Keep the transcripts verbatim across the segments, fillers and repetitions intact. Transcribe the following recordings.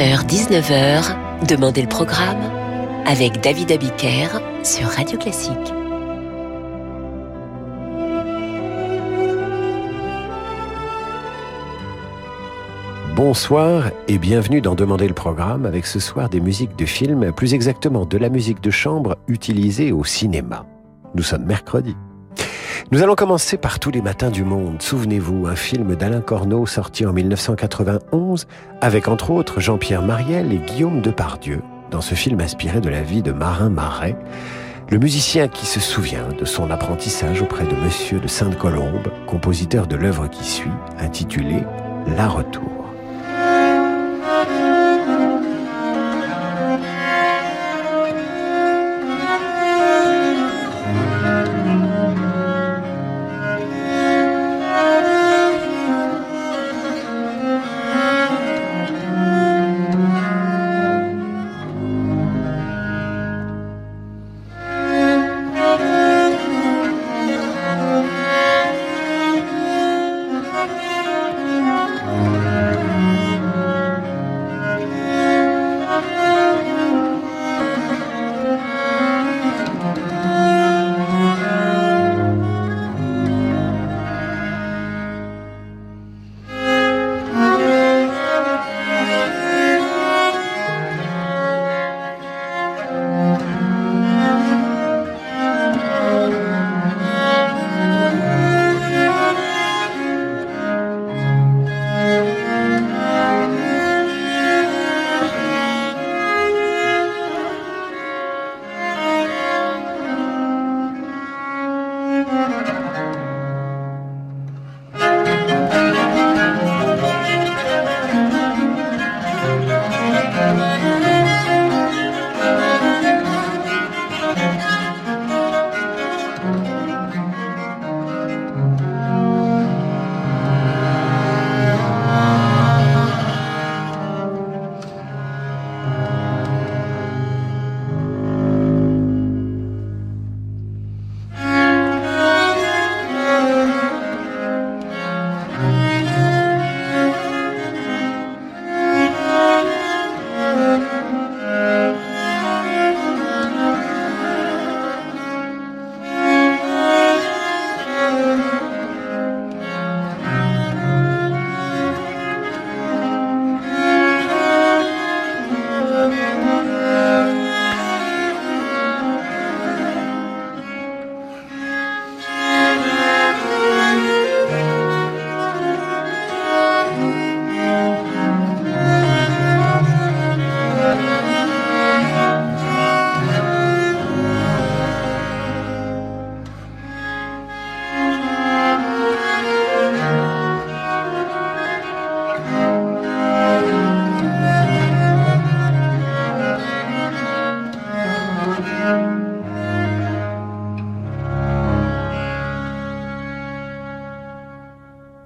dix-huit heures dix-neuf heures, Demandez le programme avec David Abiker sur Radio Classique. Bonsoir et bienvenue dans Demandez le programme avec ce soir des musiques de films, plus exactement de la musique de chambre utilisée au cinéma. Nous sommes mercredi. Nous allons commencer par Tous les matins du monde. Souvenez-vous, un film d'Alain Corneau sorti en mille neuf cent quatre-vingt-onze avec entre autres Jean-Pierre Marielle et Guillaume Depardieu. Dans ce film inspiré de la vie de Marin Marais, le musicien qui se souvient de son apprentissage auprès de Monsieur de Sainte-Colombe, compositeur de l'œuvre qui suit, intitulée « La Retour ».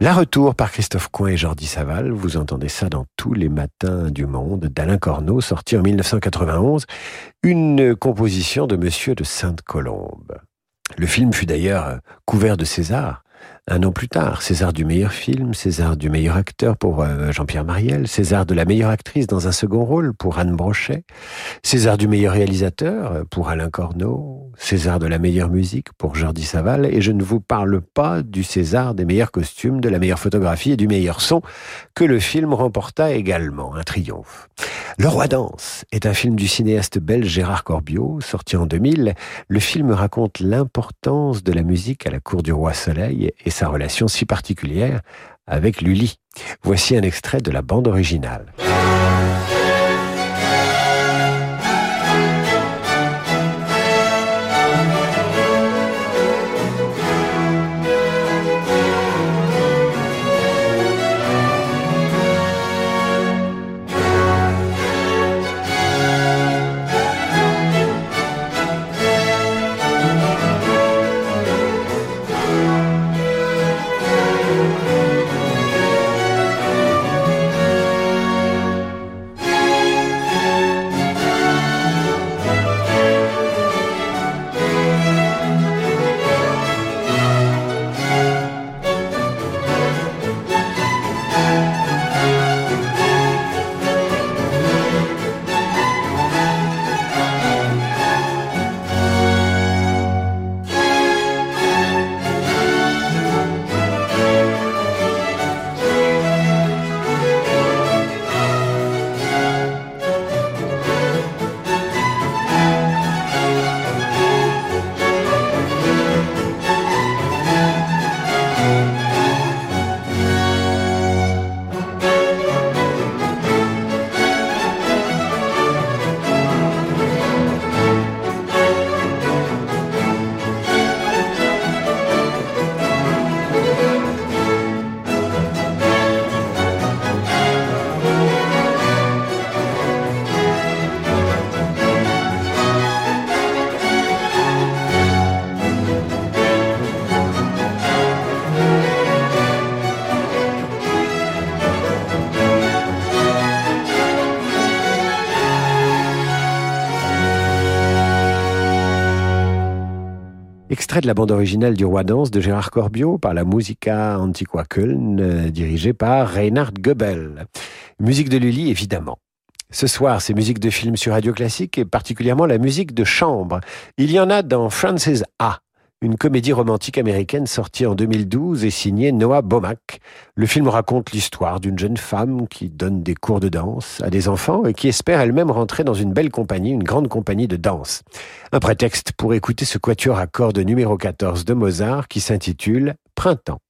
La Retour par Christophe Coin et Jordi Savall, vous entendez ça dans Tous les matins du monde d'Alain Corneau, sorti en mille neuf cent quatre-vingt-onze, une composition de Monsieur de Sainte-Colombe. Le film fut d'ailleurs couvert de César un an plus tard, César du meilleur film, César du meilleur acteur pour Jean-Pierre Marielle, César de la meilleure actrice dans un second rôle pour Anne Brochet, César du meilleur réalisateur pour Alain Corneau, César de la meilleure musique pour Jordi Savall, et je ne vous parle pas du César des meilleurs costumes, de la meilleure photographie et du meilleur son, que le film remporta également, un triomphe. Le Roi danse est un film du cinéaste belge Gérard Corbiot, sorti en deux mille. Le film raconte l'importance de la musique à la cour du Roi Soleil et sa relation si particulière avec Lully. Voici un extrait de la bande originale. Extrait de la bande originale du Roi Danse de Gérard Corbiot par la Musica Antiqua Köln, dirigée par Reinhard Goebel. Musique de Lully, évidemment. Ce soir, c'est musique de film sur Radio Classique et particulièrement la musique de chambre. Il y en a dans Frances A, une comédie romantique américaine sortie en deux mille douze et signée Noah Baumbach. Le film raconte l'histoire d'une jeune femme qui donne des cours de danse à des enfants et qui espère elle-même rentrer dans une belle compagnie, une grande compagnie de danse. Un prétexte pour écouter ce quatuor à cordes numéro quatorze de Mozart qui s'intitule « Printemps ».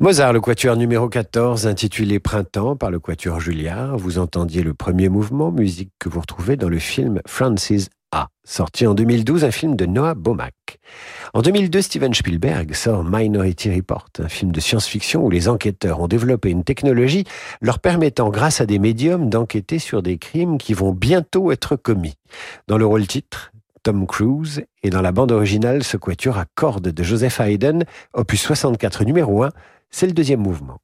Mozart, le quatuor numéro quatorze, intitulé Printemps par le quatuor Julliard. Vous entendiez le premier mouvement, musique que vous retrouvez dans le film Francis A, sorti en deux mille douze, un film de Noah Baumbach. En deux mille deux, Steven Spielberg sort Minority Report, un film de science-fiction où les enquêteurs ont développé une technologie leur permettant, grâce à des médiums, d'enquêter sur des crimes qui vont bientôt être commis. Dans le rôle-titre, Tom Cruise, et dans la bande originale, ce quatuor à cordes de Joseph Haydn, opus soixante-quatre numéro un, c'est le deuxième mouvement.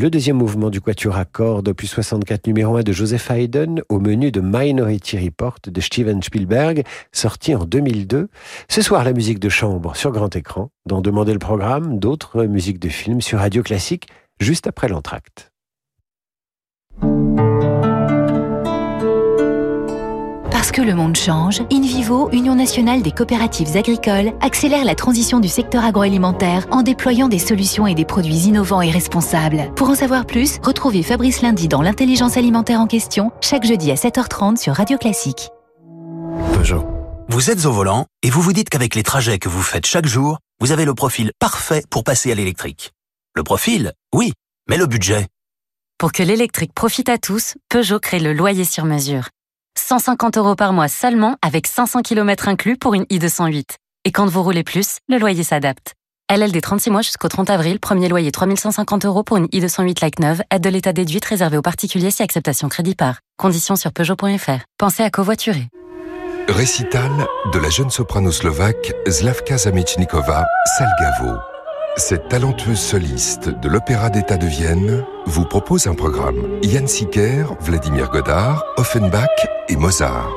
Le deuxième mouvement du Quatuor à cordes, opus soixante-quatre, numéro un de Joseph Haydn, au menu de Minority Report de Steven Spielberg, sorti en deux mille deux. Ce soir, la musique de chambre sur grand écran. D'en demander le programme, d'autres musiques de films sur Radio Classique, juste après l'entracte. Parce que le monde change, InVivo, Union nationale des coopératives agricoles, accélère la transition du secteur agroalimentaire en déployant des solutions et des produits innovants et responsables. Pour en savoir plus, retrouvez Fabrice Lundy dans l'intelligence alimentaire en question, chaque jeudi à sept heures trente sur Radio Classique. Peugeot. Vous êtes au volant et vous vous dites qu'avec les trajets que vous faites chaque jour, vous avez le profil parfait pour passer à l'électrique. Le profil, oui, mais le budget. Pour que l'électrique profite à tous, Peugeot crée le loyer sur mesure. cent cinquante euros par mois seulement, avec cinq cents kilomètres inclus pour une i deux cent huit. Et quand vous roulez plus, le loyer s'adapte. L L D trente-six mois jusqu'au trente avril, premier loyer trois mille cent cinquante euros pour une i deux cent huit Like neuve, aide de l'état déduite réservée aux particuliers si acceptation crédit par. Conditions sur Peugeot point F R. Pensez à covoiturer. Récital de la jeune soprano slovaque Slávka Zámečníková, Salgavo. Cette talentueuse soliste de l'Opéra d'État de Vienne vous propose un programme. Yann Sicker, Vladimir Godard, Offenbach et Mozart.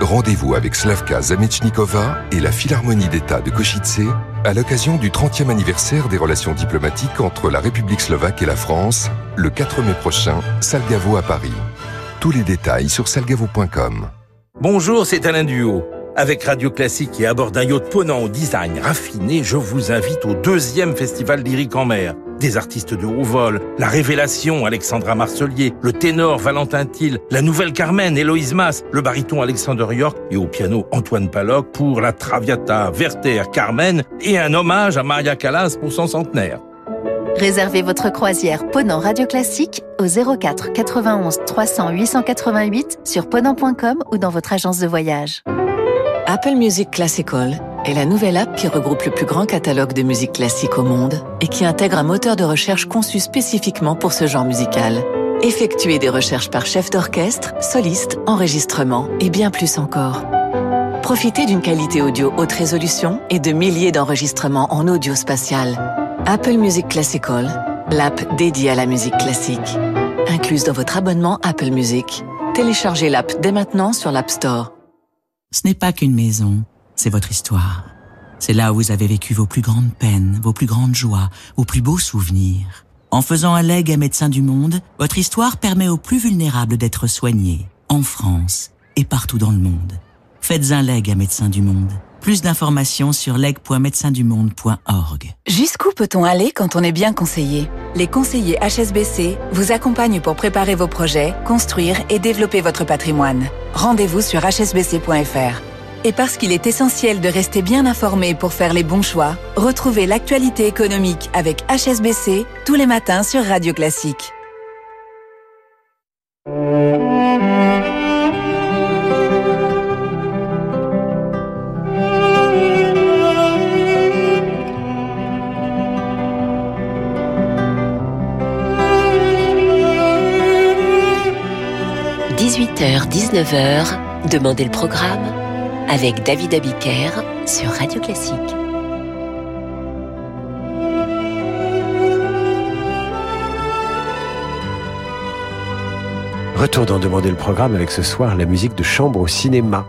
Rendez-vous avec Slávka Zámečníková et la Philharmonie d'État de Košice à l'occasion du trentième anniversaire des relations diplomatiques entre la République slovaque et la France, le quatre mai prochain, Salgavo à Paris. Tous les détails sur salgavo point com. Bonjour, c'est Alain Duhaut. Avec Radio Classique et à bord d'un yacht Ponant au design raffiné, je vous invite au deuxième festival lyrique en mer. Des artistes de haut vol, La Révélation, Alexandra Marcelier, le ténor Valentin Thiel, la nouvelle Carmen, Héloïse Mas, le baryton Alexander York et au piano Antoine Paloc pour la Traviata, Werther, Carmen et un hommage à Maria Callas pour son centenaire. Réservez votre croisière Ponant Radio Classique au zéro quatre quatre-vingt-onze trois cents huit cent quatre-vingt-huit sur ponant point com ou dans votre agence de voyage. Apple Music Classical est la nouvelle app qui regroupe le plus grand catalogue de musique classique au monde et qui intègre un moteur de recherche conçu spécifiquement pour ce genre musical. Effectuez des recherches par chef d'orchestre, soliste, enregistrement et bien plus encore. Profitez d'une qualité audio haute résolution et de milliers d'enregistrements en audio spatial. Apple Music Classical, l'app dédiée à la musique classique. Incluse dans votre abonnement Apple Music. Téléchargez l'app dès maintenant sur l'App Store. Ce n'est pas qu'une maison, c'est votre histoire. C'est là où vous avez vécu vos plus grandes peines, vos plus grandes joies, vos plus beaux souvenirs. En faisant un legs à Médecins du Monde, votre histoire permet aux plus vulnérables d'être soignés, en France et partout dans le monde. Faites un legs à Médecins du Monde. Plus d'informations sur legs point médecins du monde point org. Jusqu'où peut-on aller quand on est bien conseillé ? Les conseillers H S B C vous accompagnent pour préparer vos projets, construire et développer votre patrimoine. Rendez-vous sur h s b c point f r. Et parce qu'il est essentiel de rester bien informé pour faire les bons choix, retrouvez l'actualité économique avec H S B C tous les matins sur Radio Classique. dix-huit heures dix-neuf heures, Demandez le programme avec David Abiker sur Radio Classique. Retour dans Demander le programme avec ce soir la musique de chambre au cinéma.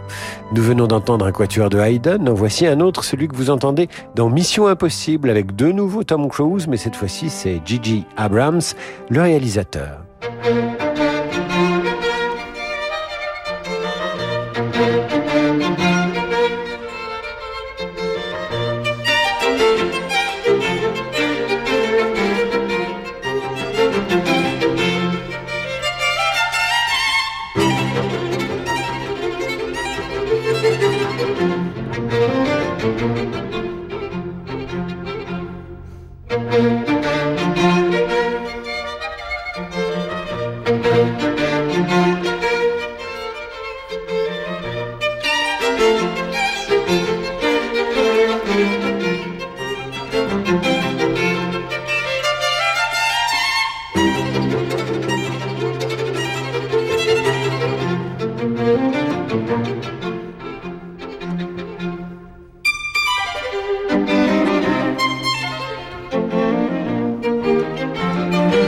Nous venons d'entendre un quatuor de Haydn, en voici un autre, celui que vous entendez dans Mission Impossible avec de nouveau Tom Cruise, mais cette fois-ci c'est J J. Abrams, le réalisateur. Thank you.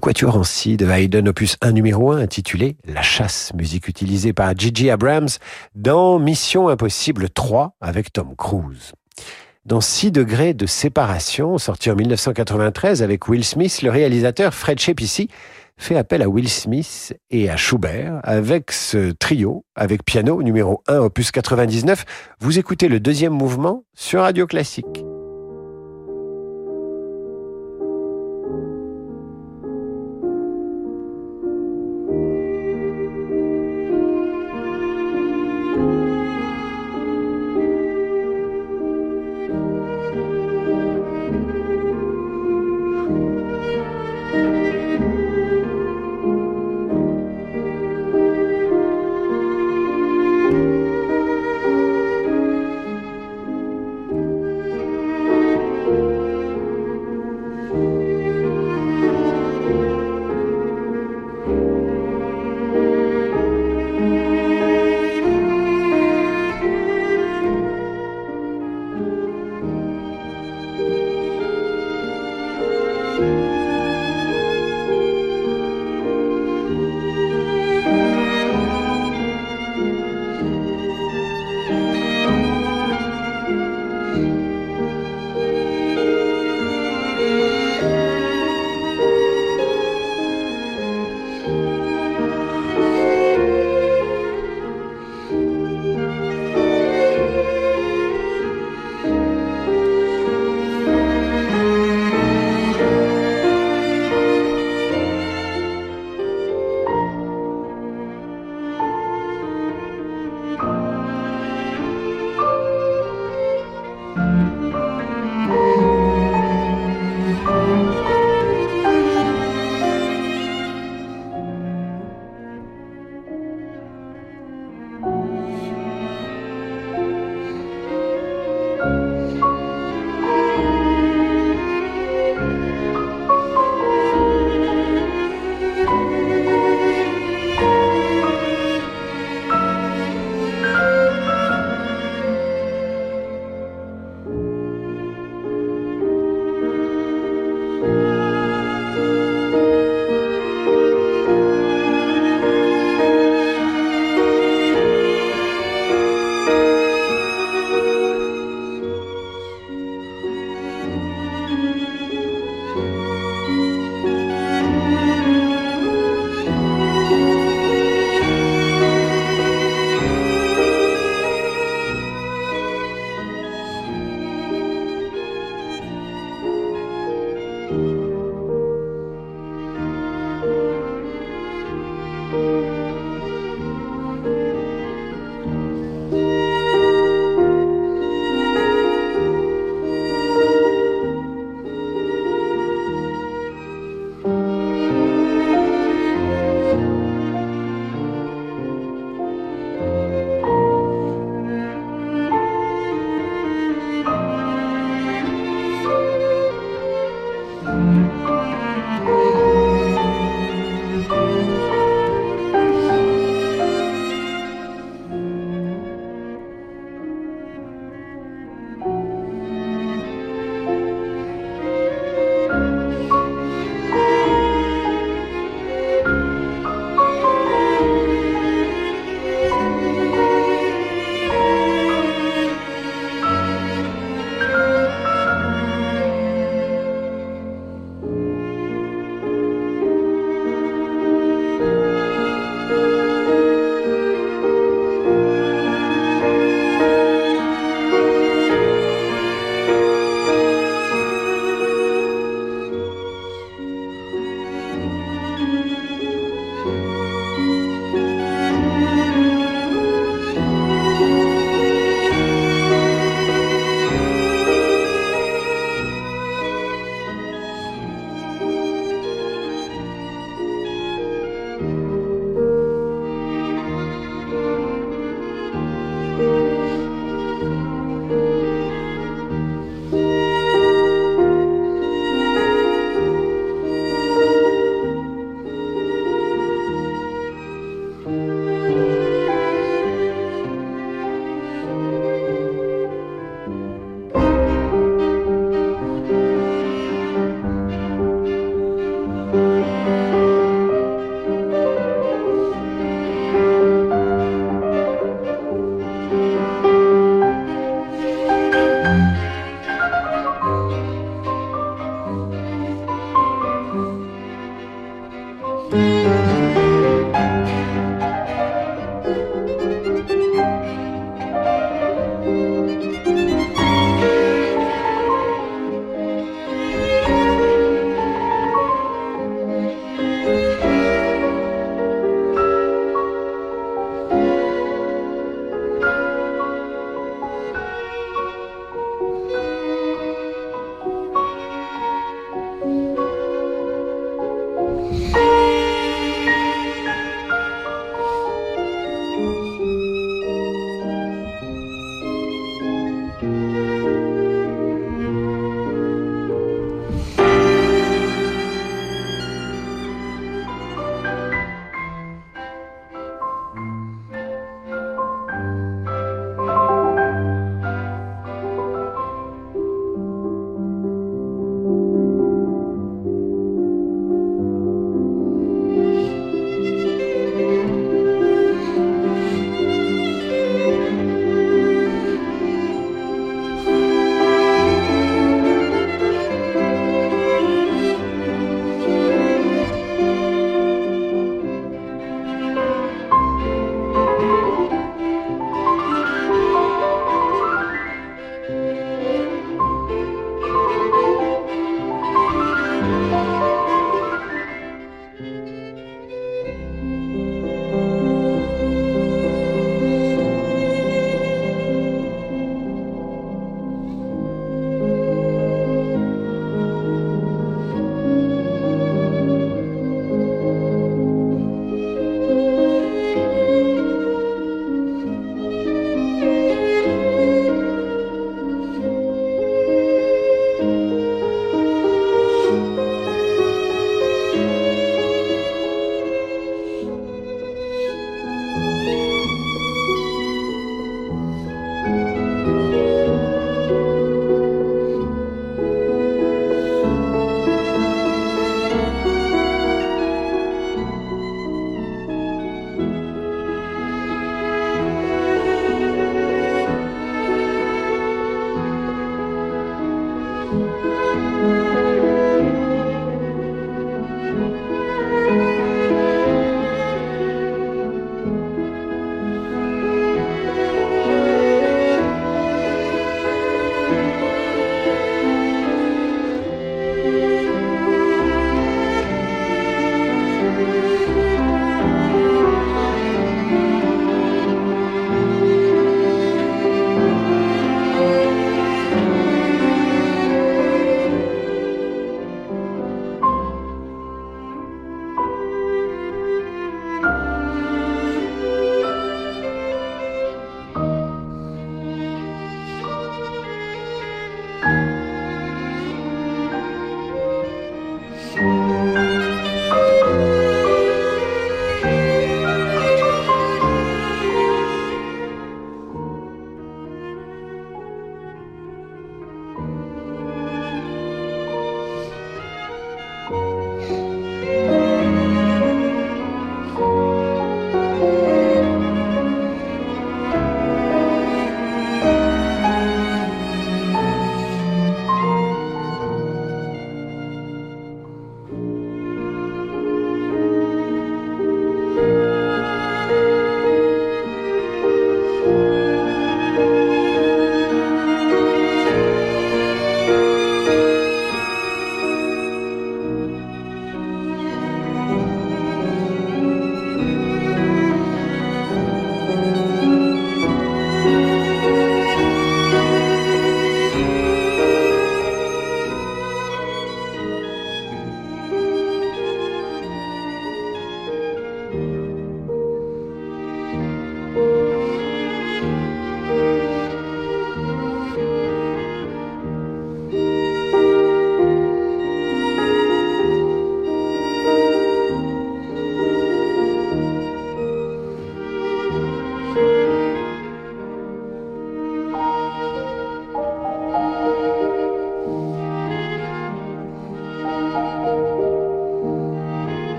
Quatuor en Si de Haydn, opus un numéro un, intitulé La Chasse, musique utilisée par J J. Abrams dans Mission Impossible trois avec Tom Cruise. Dans six degrés de séparation, sorti en dix-neuf cent quatre-vingt-treize avec Will Smith, le réalisateur Fred Schepisi fait appel à Will Smith et à Schubert avec ce trio, avec piano numéro un, opus quatre-vingt-dix-neuf. Vous écoutez le deuxième mouvement sur Radio Classique.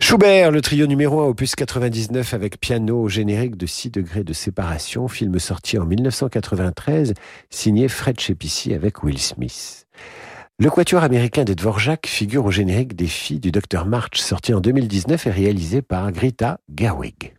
Schubert, le trio numéro un, opus quatre-vingt-dix-neuf avec piano au générique de six degrés de séparation, film sorti en mille neuf cent quatre-vingt-treize, signé Fred Schepisi avec Will Smith. Le quatuor américain de Dvorak figure au générique des Filles du docteur March, sorti en deux mille dix-neuf et réalisé par Greta Gerwig.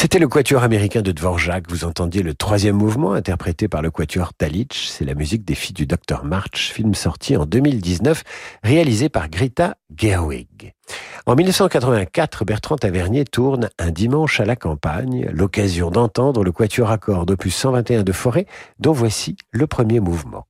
C'était le quatuor américain de Dvorak. Vous entendiez le troisième mouvement interprété par le quatuor Dalitch. C'est la musique des filles du docteur March, film sorti en deux mille dix-neuf, réalisé par Greta Gerwig. En mille neuf cent quatre-vingt-quatre, Bertrand Tavernier tourne Un dimanche à la campagne, l'occasion d'entendre le quatuor à cordes opus cent vingt et un de Fauré, dont voici le premier mouvement.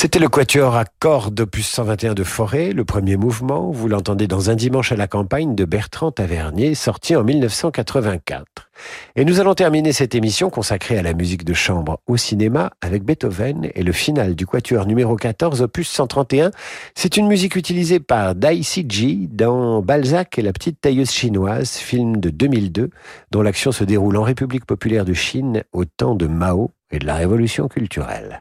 C'était le quatuor à cordes opus cent vingt et un de Fauré, le premier mouvement, vous l'entendez dans Un dimanche à la campagne de Bertrand Tavernier, sorti en mille neuf cent quatre-vingt-quatre. Et nous allons terminer cette émission consacrée à la musique de chambre au cinéma avec Beethoven et le final du quatuor numéro quatorze, opus cent trente et un. C'est une musique utilisée par Dai Sijie dans Balzac et la petite tailleuse chinoise, film de deux mille deux, dont l'action se déroule en République populaire de Chine au temps de Mao et de la Révolution culturelle.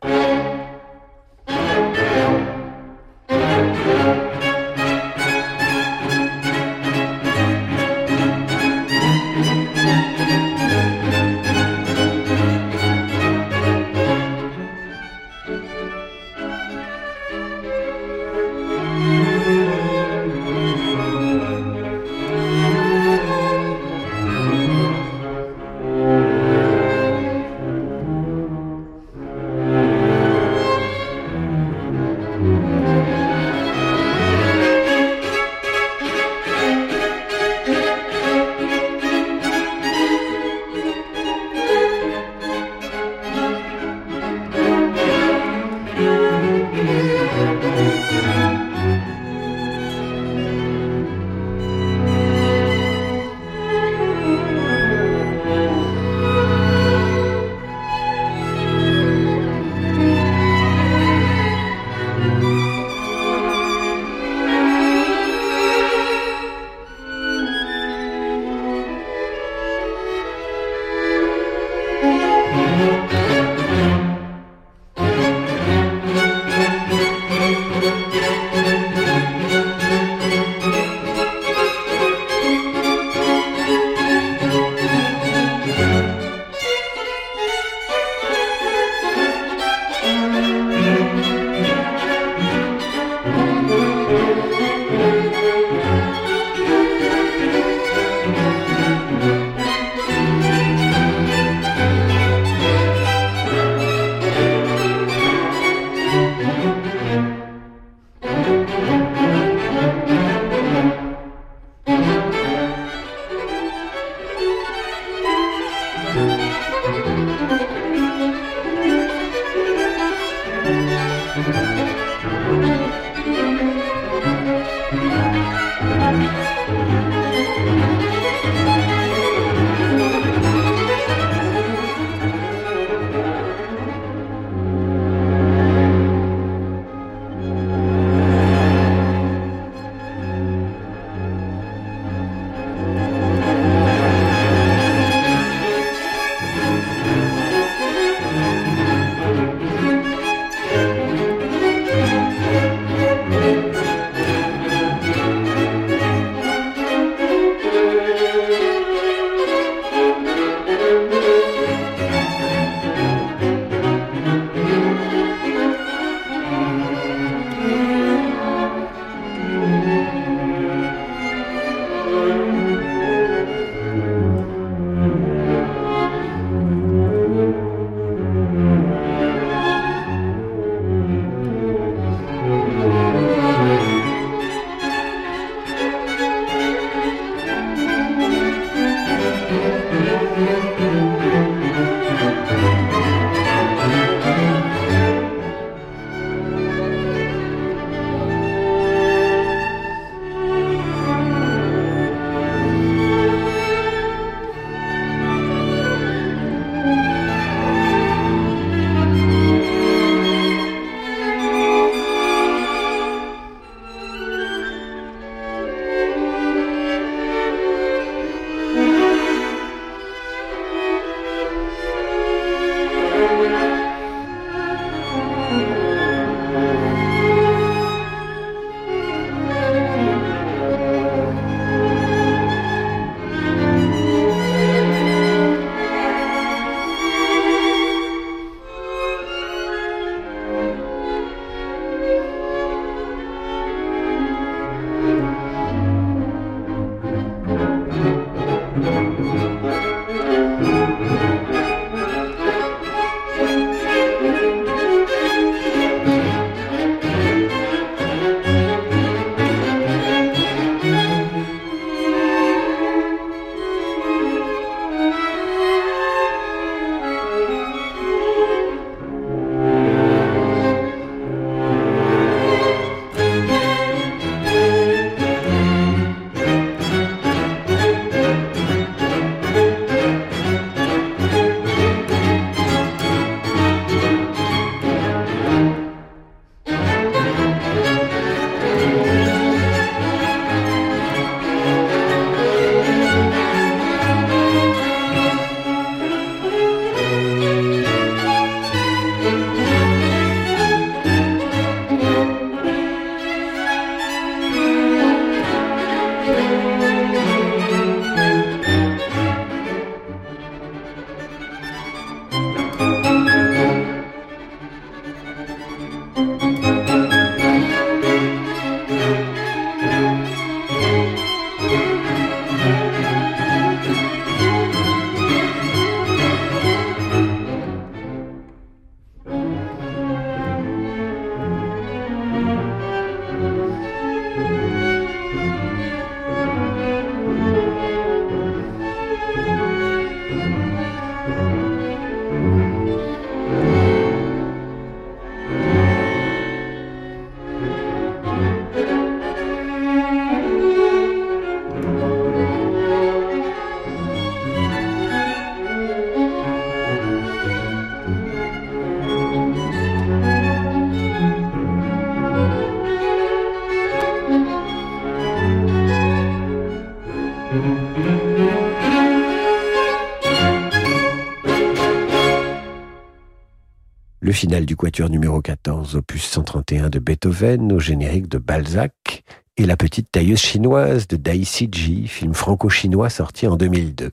Le final du quatuor numéro quatorze, opus cent trente et un de Beethoven, au générique de Balzac, et La petite tailleuse chinoise de Dai Sijie, film franco-chinois sorti en deux mille deux.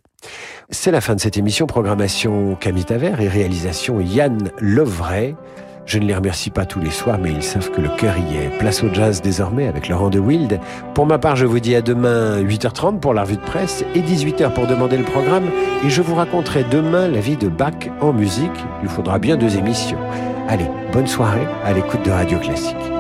C'est la fin de cette émission, programmation Camille Tavert et réalisation Yann Lovray. Je ne les remercie pas tous les soirs, mais ils savent que le cœur y est. Place au jazz désormais avec Laurent de Wild. Pour ma part, je vous dis à demain huit heures trente pour la revue de presse et dix-huit heures pour demander le programme. Et je vous raconterai demain la vie de Bach en musique. Il faudra bien deux émissions. Allez, bonne soirée à l'écoute de Radio Classique.